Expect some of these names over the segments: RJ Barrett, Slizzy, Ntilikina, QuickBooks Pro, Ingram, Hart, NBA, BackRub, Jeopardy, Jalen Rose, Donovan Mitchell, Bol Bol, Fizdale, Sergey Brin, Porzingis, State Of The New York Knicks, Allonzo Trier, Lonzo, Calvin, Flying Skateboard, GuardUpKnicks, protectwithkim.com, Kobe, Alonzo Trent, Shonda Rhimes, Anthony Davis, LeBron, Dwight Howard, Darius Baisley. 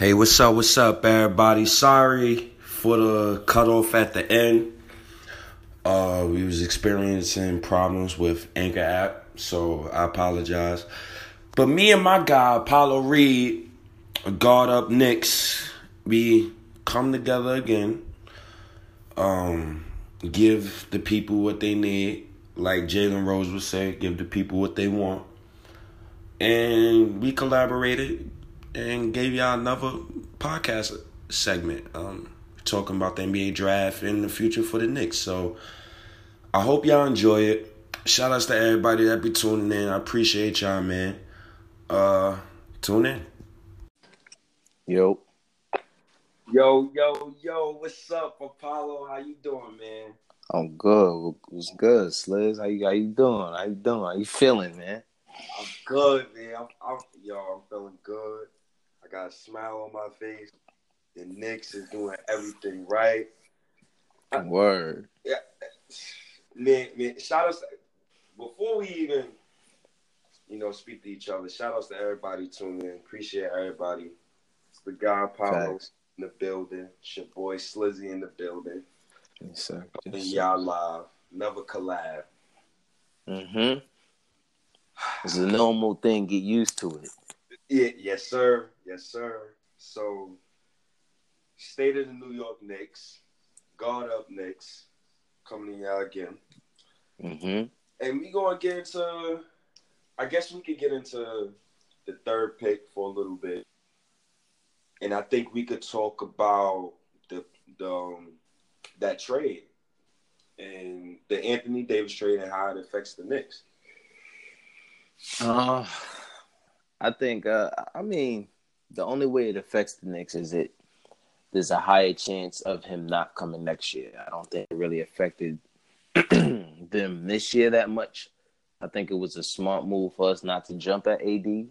Hey, what's up, everybody? Sorry for the cutoff at the end. We was experiencing problems with Anchor app, so I apologize. But me and my guy, Apollo Reed, GuardUpKnicks, we come together again. Give the people what they need. Like Jalen Rose would say, give the people what they want. And we collaborated and gave y'all another podcast segment talking about the NBA draft and the future for the Knicks. So I hope y'all enjoy it. Shout outs to everybody that be tuning in. I appreciate y'all, man. Tune in. Yo. Yo, what's up, Apollo? How you doing, man? I'm good. What's good, Sliz? How you doing? How you feeling, man? I'm good, man. I'm feeling good. I got a smile on my face. The Knicks is doing everything right. Word. Yeah, man. Shout outs before we even, speak to each other. Shout outs to everybody tuning in. Appreciate everybody. It's the guy Apollo in the building. It's your boy Slizzy in the building. Yes, sir. Yes, sir. Y'all live. Never collab. Mm-hmm. It's a normal thing. Get used to it. Yeah, yes, sir. So, State of the New York Knicks, GuardUpKnicks, coming to y'all again. Mm-hmm. And we gonna get into. I guess we could get into the third pick for a little bit, and I think we could talk about the that trade and the Anthony Davis trade and how it affects the Knicks. I think, the only way it affects the Knicks is that there's a higher chance of him not coming next year. I don't think it really affected them this year that much. I think it was a smart move for us not to jump at AD,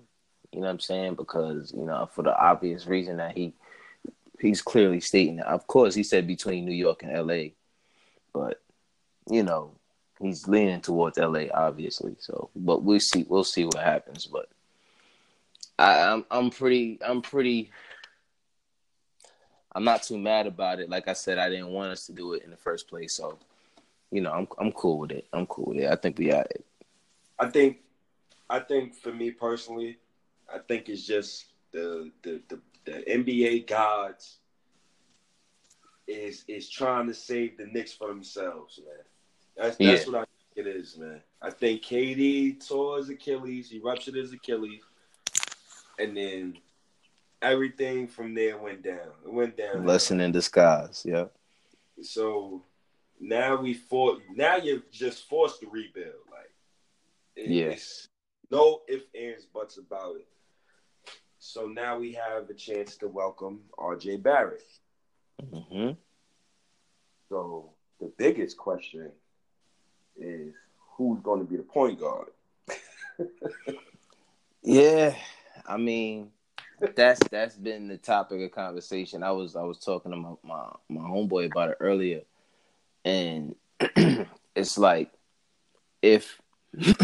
because, for the obvious reason that he's clearly stating that. Of course, he said between New York and L.A., but, he's leaning towards LA, obviously. So, but we'll see what happens. But I'm not too mad about it. Like I said, I didn't want us to do it in the first place. So, I'm cool with it. I think we got it. I think for me personally, I think it's just the NBA gods is trying to save the Knicks for themselves, man. That's what I think it is, man. I think KD tore his Achilles. He ruptured his Achilles. And then everything from there went down. It went down. Lesson in disguise, yeah. So now now you're just forced to rebuild. Like, yes. No ifs, ands, buts about it. So now we have a chance to welcome RJ Barrett. Mm-hmm. So the biggest question is who's going to be the point guard? Yeah, that's been the topic of conversation. I was talking to my homeboy about it earlier, and it's like if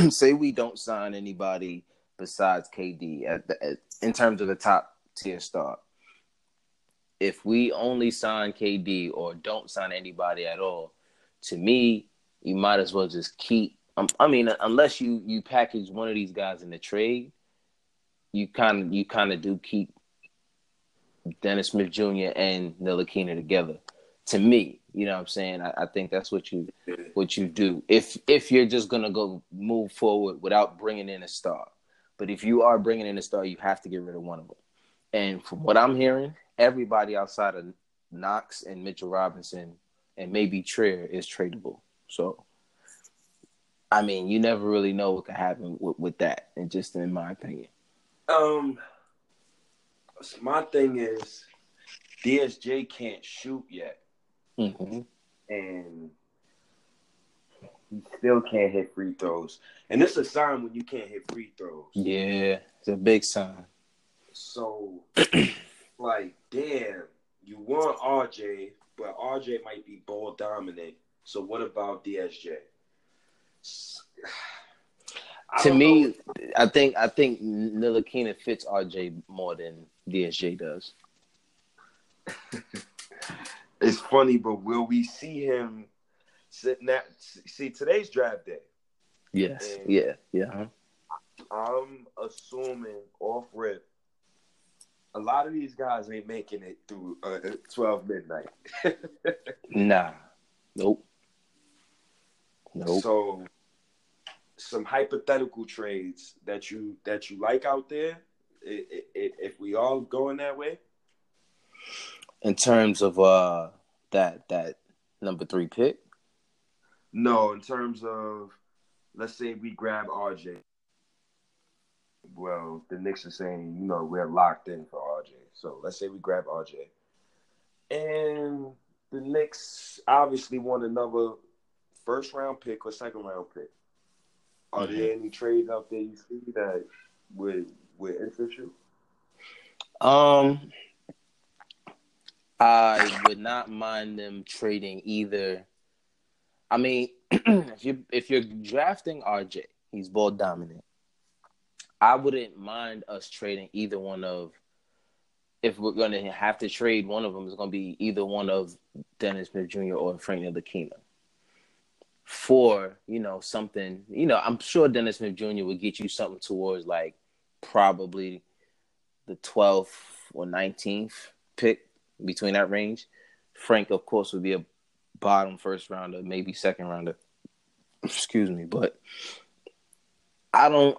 say we don't sign anybody besides KD in terms of the top tier star, if we only sign KD or don't sign anybody at all, to me, you might as well just keep. Unless you package one of these guys in the trade, you kind of do keep Dennis Smith Jr. and Ntilikina together. To me, I think that's what you do. If you're just gonna go move forward without bringing in a star, but if you are bringing in a star, you have to get rid of one of them. And from what I'm hearing, everybody outside of Knox and Mitchell Robinson and maybe Trier is tradable. So, you never really know what could happen with that, and just in my opinion. My thing is, DSJ can't shoot yet. Mm-hmm. And he still can't hit free throws. And it's a sign when you can't hit free throws. Yeah, it's a big sign. So, damn, you want RJ, but RJ might be ball dominant. So what about DSJ? To me, I think Ntilikina fits RJ more than DSJ does. It's funny, but will we see him sitting at – see, today's draft day. Yes, and yeah. I'm assuming off rip, a lot of these guys ain't making it through 12 midnight. Nah. Nope. So some hypothetical trades that you like out there, if we all going that way? In terms of that number 3 pick? No, in terms of, let's say we grab RJ. Well, the Knicks are saying, we're locked in for RJ. So let's say we grab RJ. And the Knicks obviously want another first-round pick or second-round pick. Are there any trades out there you see that would interest you? I would not mind them trading either. I mean, if you're drafting RJ, he's ball dominant. I wouldn't mind us trading either one of. If we're going to have to trade one of them, it's going to be either one of Dennis Smith Jr. or Frank Ntilikina for something. I'm sure Dennis Smith Jr. would get you something towards like probably the 12th or 19th pick, between that range. Frank, of course, would be a bottom first rounder, maybe second rounder. Excuse me, but I don't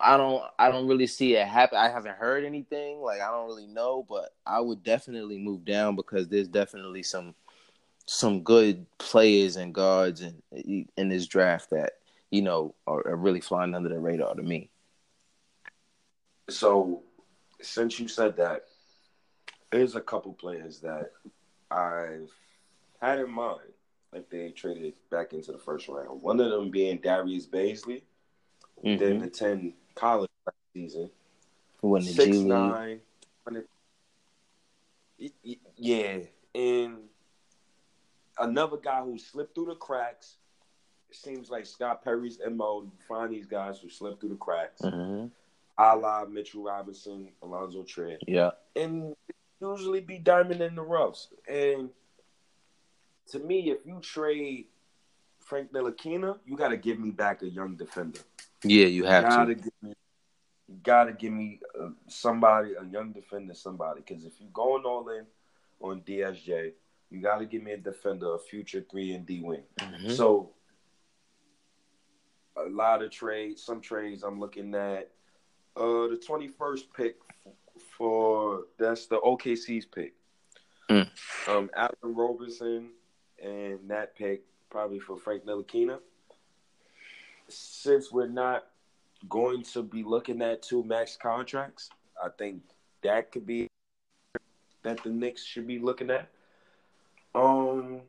really see it happen. I haven't heard anything. Like, I don't really know, but I would definitely move down because there's definitely some good players and guards in this draft that are really flying under the radar to me. So, since you said that, there's a couple players that I've had in mind, like they traded back into the first round. One of them being Darius Baisley. Mm-hmm. Then the 10 college last season. 6'9". Yeah. And another guy who slipped through the cracks. It seems like Scott Perry's MO. Find these guys who slipped through the cracks. Mm-hmm. A la Mitchell Robinson, Alonzo Trent. Yeah. And usually be diamond in the roughs. And to me, if you trade Frank Ntilikina, you got to give me back a young defender. Yeah, you have to. You gotta give me somebody, a young defender, somebody. Because if you're going all in on DSJ, you gotta give me a defender, a future 3-and-D wing. Mm-hmm. So, a lot of trades. Some trades I'm looking at. The 21st pick that's the OKC's pick. Mm. Allen Robinson and that pick probably for Frank Ntilikina. Since we're not going to be looking at 2 max contracts, I think that could be that the Knicks should be looking at. Or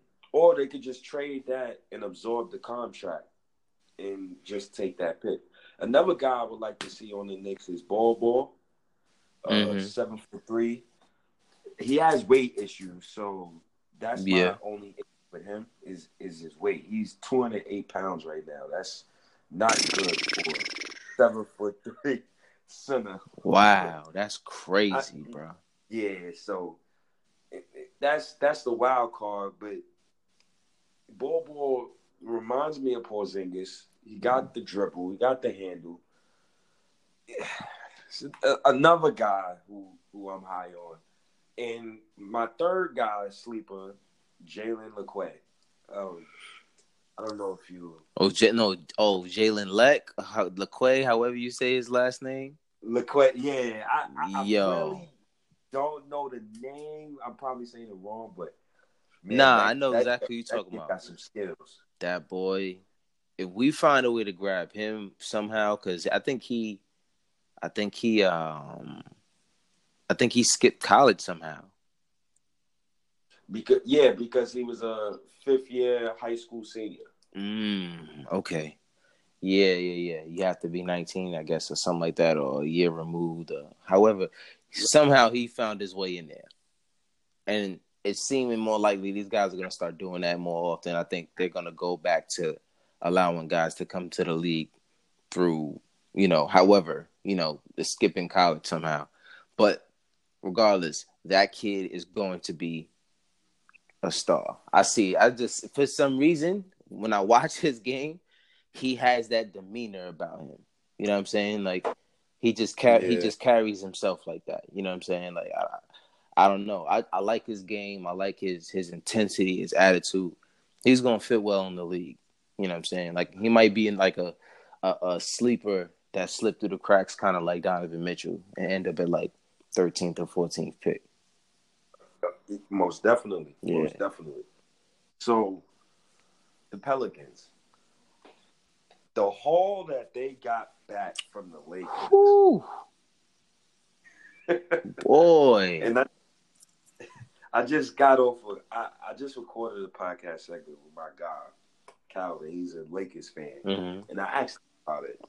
they could just trade that and absorb the contract and just take that pick. Another guy I would like to see on the Knicks is Bol Bol, 7'3". He has weight issues, so that's my only issue with him is his weight. He's 208 pounds right now. That's not good for 7'3" center. Wow, that's crazy, bro. Yeah, so that's the wild card. But Bol Bol reminds me of Porzingis. He got the dribble. He got the handle. Another guy who I'm high on, and my third guy sleeper, Jaylen Lecque. I don't know if you. Jaylen Lecque, however you say his last name. Lecque, yeah. I really don't know the name. I'm probably saying it wrong, but man, I know exactly who you're talking about. Got some skills. That boy. If we find a way to grab him somehow, because I think he skipped college somehow. Because he was a 5th-year high school senior. Okay. Yeah. You have to be 19, I guess, or something like that, or a year removed. However, somehow he found his way in there. And it's seeming more likely these guys are going to start doing that more often. I think they're going to go back to allowing guys to come to the league through, skipping college somehow. But regardless, that kid is going to be a star. I just for some reason when I watch his game, he has that demeanor about him. You know what I'm saying? Like he just carries himself like that. You know what I'm saying? Like I don't know. I like his game. I like his intensity, his attitude. He's gonna fit well in the league. You know what I'm saying? Like he might be in like a sleeper that slipped through the cracks, kind of like Donovan Mitchell, and end up at like 13th or 14th pick. Most definitely. Yeah. Most definitely. So, the Pelicans, the haul that they got back from the Lakers. Boy. And I just got off of – I just recorded a podcast segment with my guy, Calvin. He's a Lakers fan. Mm-hmm. And I asked him about it.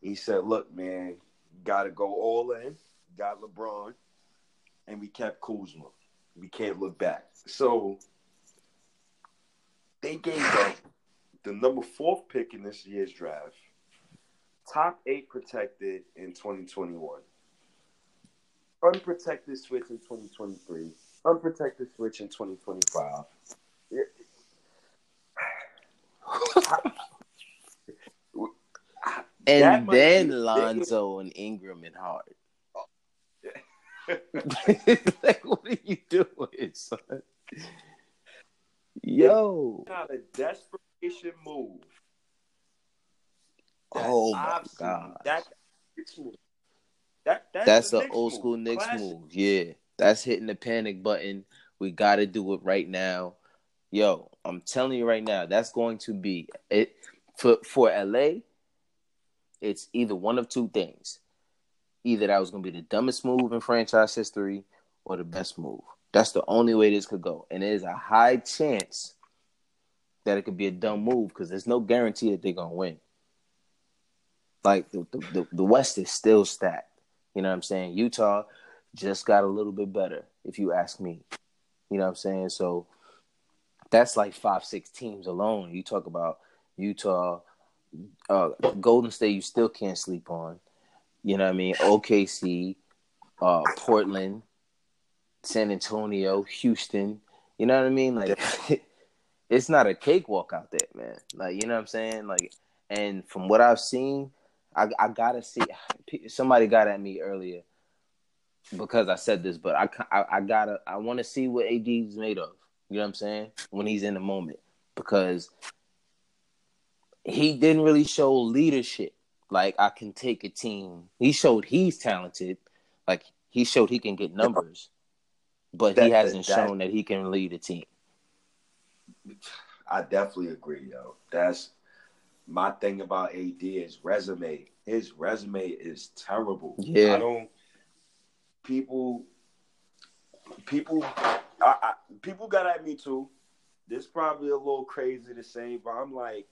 He said, look, man, you got to go all in. Got LeBron. And we kept Kuzma. We can't look back. So they gave up the number 4th pick in this year's draft, top 8 protected in 2021, unprotected switch in 2023, unprotected switch in 2025. And then Lonzo and Ingram and Hart. Like, what are you doing, son? Yo, not a desperation move. That's my god, that's an old school Knicks move. Yeah, that's hitting the panic button. We got to do it right now. Yo, I'm telling you right now, that's going to be it for LA. It's either one of two things. Either that was going to be the dumbest move in franchise history or the best move. That's the only way this could go. And there's a high chance that it could be a dumb move because there's no guarantee that they're going to win. Like, the West is still stacked. You know what I'm saying? Utah just got a little bit better, if you ask me. You know what I'm saying? So that's like 5-6 teams alone. You talk about Utah, Golden State you still can't sleep on. You know what I mean? OKC, Portland, San Antonio, Houston. You know what I mean? Like, it's not a cakewalk out there, man. Like, you know what I'm saying? Like, and from what I've seen, I gotta see. Somebody got at me earlier because I said this, but I want to see what AD's made of. You know what I'm saying? When he's in the moment, because he didn't really show leadership. Like, I can take a team. He showed he's talented. Like, he showed he can get numbers. But he hasn't shown that he can lead a team. I definitely agree, yo. That's my thing about AD is resume. His resume is terrible. Yeah. People got at me, too. This probably a little crazy to say, but I'm like,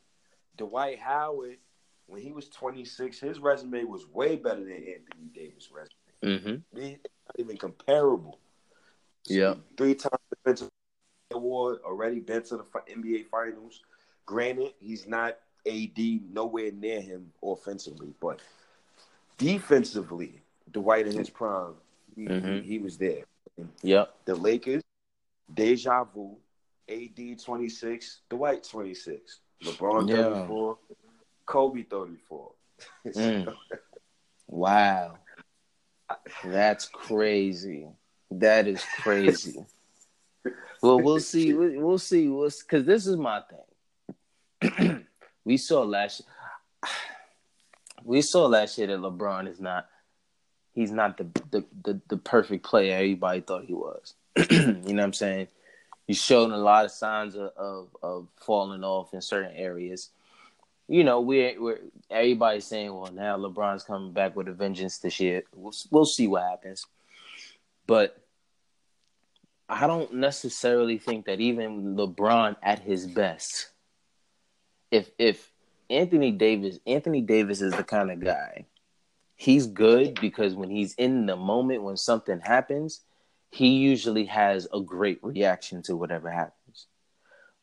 Dwight Howard, when he was 26, his resume was way better than Anthony Davis' resume. Mm-hmm. It's not even comparable. Yeah. 3-time defensive award, already been to the NBA Finals. Granted, he's not AD, nowhere near him offensively, but defensively, Dwight in his prime, he was there. Yeah. The Lakers, deja vu, AD 26, Dwight 26, LeBron 34. Yeah. Kobe 34. Wow. That's crazy. That is crazy. Well, we'll see. We'll see. Because this is my thing. We saw last year that LeBron is not – he's not the perfect player everybody thought he was. You know what I'm saying? You showed a lot of signs of falling off in certain areas. You know, we're everybody's saying, well, now LeBron's coming back with a vengeance this year. We'll see what happens. But I don't necessarily think that even LeBron at his best, if Anthony Davis is the kind of guy, he's good because when he's in the moment, when something happens, he usually has a great reaction to whatever happens.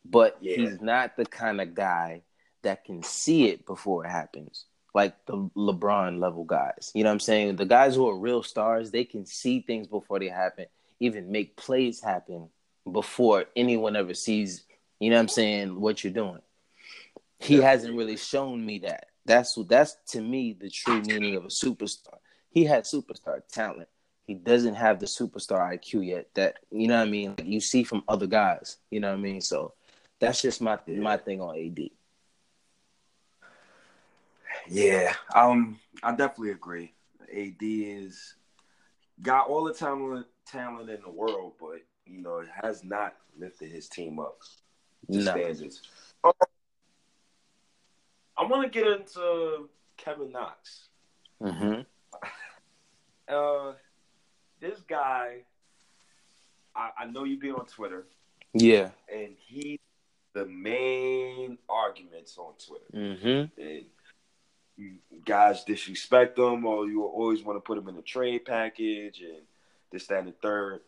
But he's not the kind of guy that can see it before it happens, like the LeBron level guys. You know what I'm saying? The guys who are real stars, they can see things before they happen, even make plays happen before anyone ever sees, you know what I'm saying, what you're doing. He hasn't really shown me that. That's to me the true meaning of a superstar. He has superstar talent. He doesn't have the superstar IQ yet. That, you know what I mean? Like you see from other guys, you know what I mean? So that's just my thing on AD. Yeah, I definitely agree. AD is got all the talent in the world, but you know, it has not lifted his team up to standards. I want to get into Kevin Knox. Mm-hmm. This guy, I know you've been on Twitter. Yeah. And he's the main arguments on Twitter. Mm-hmm. And you guys disrespect him, or you always want to put him in a trade package and this, that, and the third.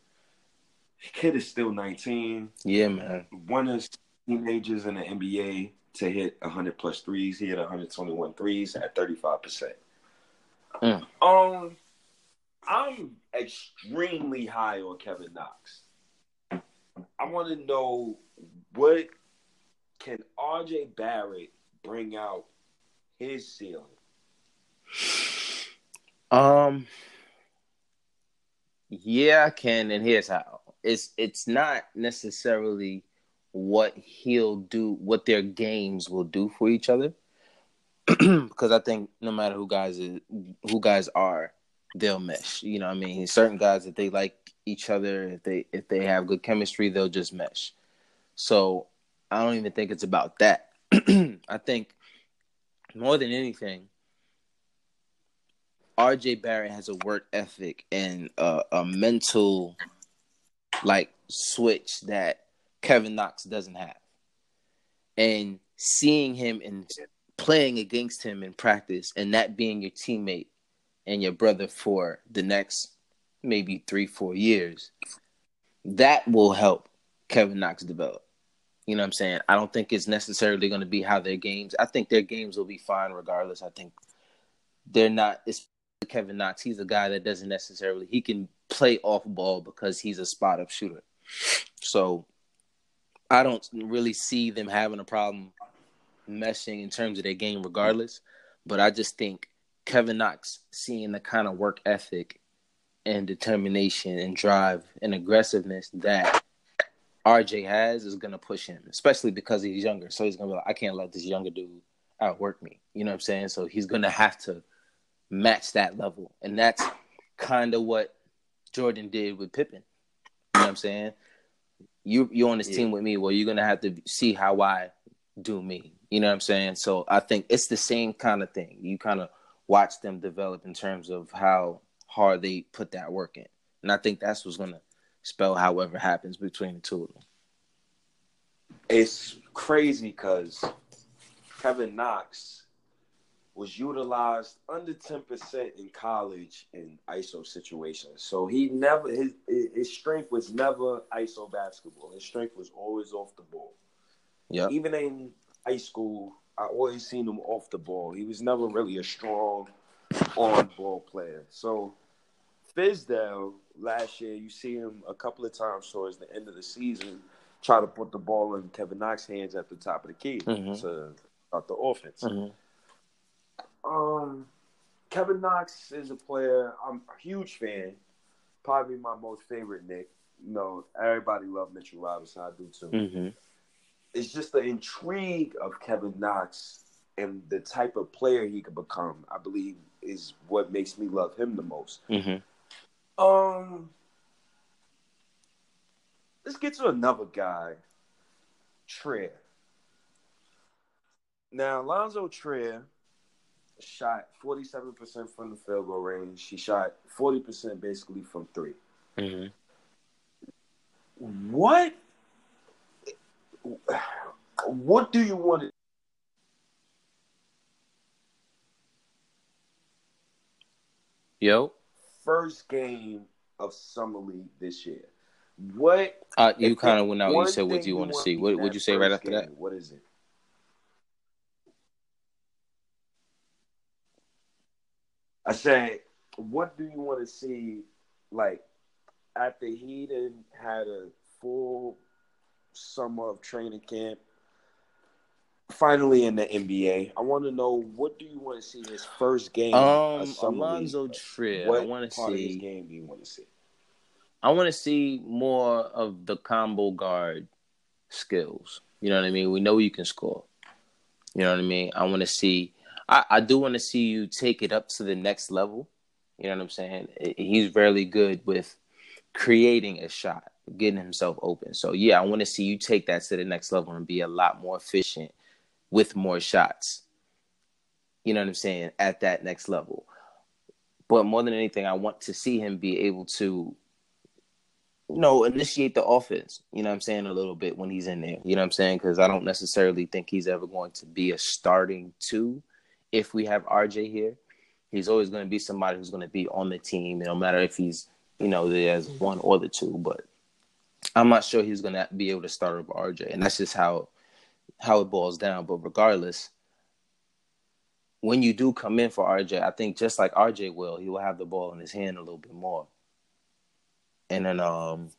The kid is still 19. Yeah, man. One of the teenagers in the NBA to hit 100 plus threes. He hit 121 threes at 35%. Mm. I'm extremely high on Kevin Knox. I want to know, what can RJ Barrett bring out his ceiling? Yeah, I can, and here's how. It's not necessarily what he'll do, what their games will do for each other, because I think no matter who guys are, they'll mesh. You know what I mean? Certain guys, if they like each other, if they have good chemistry, they'll just mesh. So I don't even think it's about that. I think more than anything, RJ Barrett has a work ethic and a mental like switch that Kevin Knox doesn't have. And seeing him and playing against him in practice and that being your teammate and your brother for the next maybe 3-4 years, that will help Kevin Knox develop. You know what I'm saying? I don't think it's necessarily going to be how their games. I think their games will be fine regardless. I think they're not. It's Kevin Knox. He's a guy that doesn't necessarily. He can play off ball because he's a spot up shooter. So I don't really see them having a problem meshing in terms of their game regardless. But I just think Kevin Knox seeing the kind of work ethic and determination and drive and aggressiveness that RJ has is going to push him, especially because he's younger. So he's going to be like, I can't let this younger dude outwork me. You know what I'm saying? So he's going to have to match that level. And that's kind of what Jordan did with Pippen. You know what I'm saying? You're on this team with me. Well, you're going to have to see how I do me. You know what I'm saying? So I think it's the same kind of thing. You kind of watch them develop in terms of how hard they put that work in. And I think that's what's going to spell however happens between the two of them. It's crazy because Kevin Knox was utilized under 10% in college in ISO situations. So he never his strength was never ISO basketball. His strength was always off the ball. Yeah. Even in high school, I always seen him off the ball. He was never really a strong on-ball player. So Fizdale last year, you see him a couple of times towards the end of the season try to put the ball in Kevin Knox's hands at the top of the key to start the offense. Mm-hmm. Kevin Knox is a player I'm a huge fan, probably my most favorite Knick. You know, everybody loved Mitchell Robinson. I do too. Mm-hmm. It's just the intrigue of Kevin Knox and the type of player he could become, I believe, is what makes me love him the most. Mm-hmm. Let's get to another guy, Trier. Now, Alonzo Trier shot 47% from the field goal range. He shot 40% basically from three. Mm-hmm. What do you want to... Yo. First game of Summer League this year. What... you kind of went out. You said, what do you want to see? What would you say right after that? What is it? I said, what do you want to see, like, after he didn't had a full summer of training camp, finally in the NBA. I want to know, what do you want to see his first game? Alonzo Trier. What part of his game do you want to see? I want to see more of the combo guard skills. You know what I mean? We know you can score. You know what I mean? I want to see – I do want to see you take it up to the next level. You know what I'm saying? He's really good with creating a shot, getting himself open. So, yeah, I want to see you take that to the next level and be a lot more efficient with more shots. You know what I'm saying? At that next level. But more than anything, I want to see him be able to – initiate the offense, you know what I'm saying, a little bit when he's in there, you know what I'm saying? Because I don't necessarily think he's ever going to be a starting two if we have RJ here. He's always going to be somebody who's going to be on the team, no matter if he's, there as one or the two. But I'm not sure he's going to be able to start over RJ. And that's just how it boils down. But regardless, when you do come in for RJ, I think just like RJ will, he will have the ball in his hand a little bit more. And then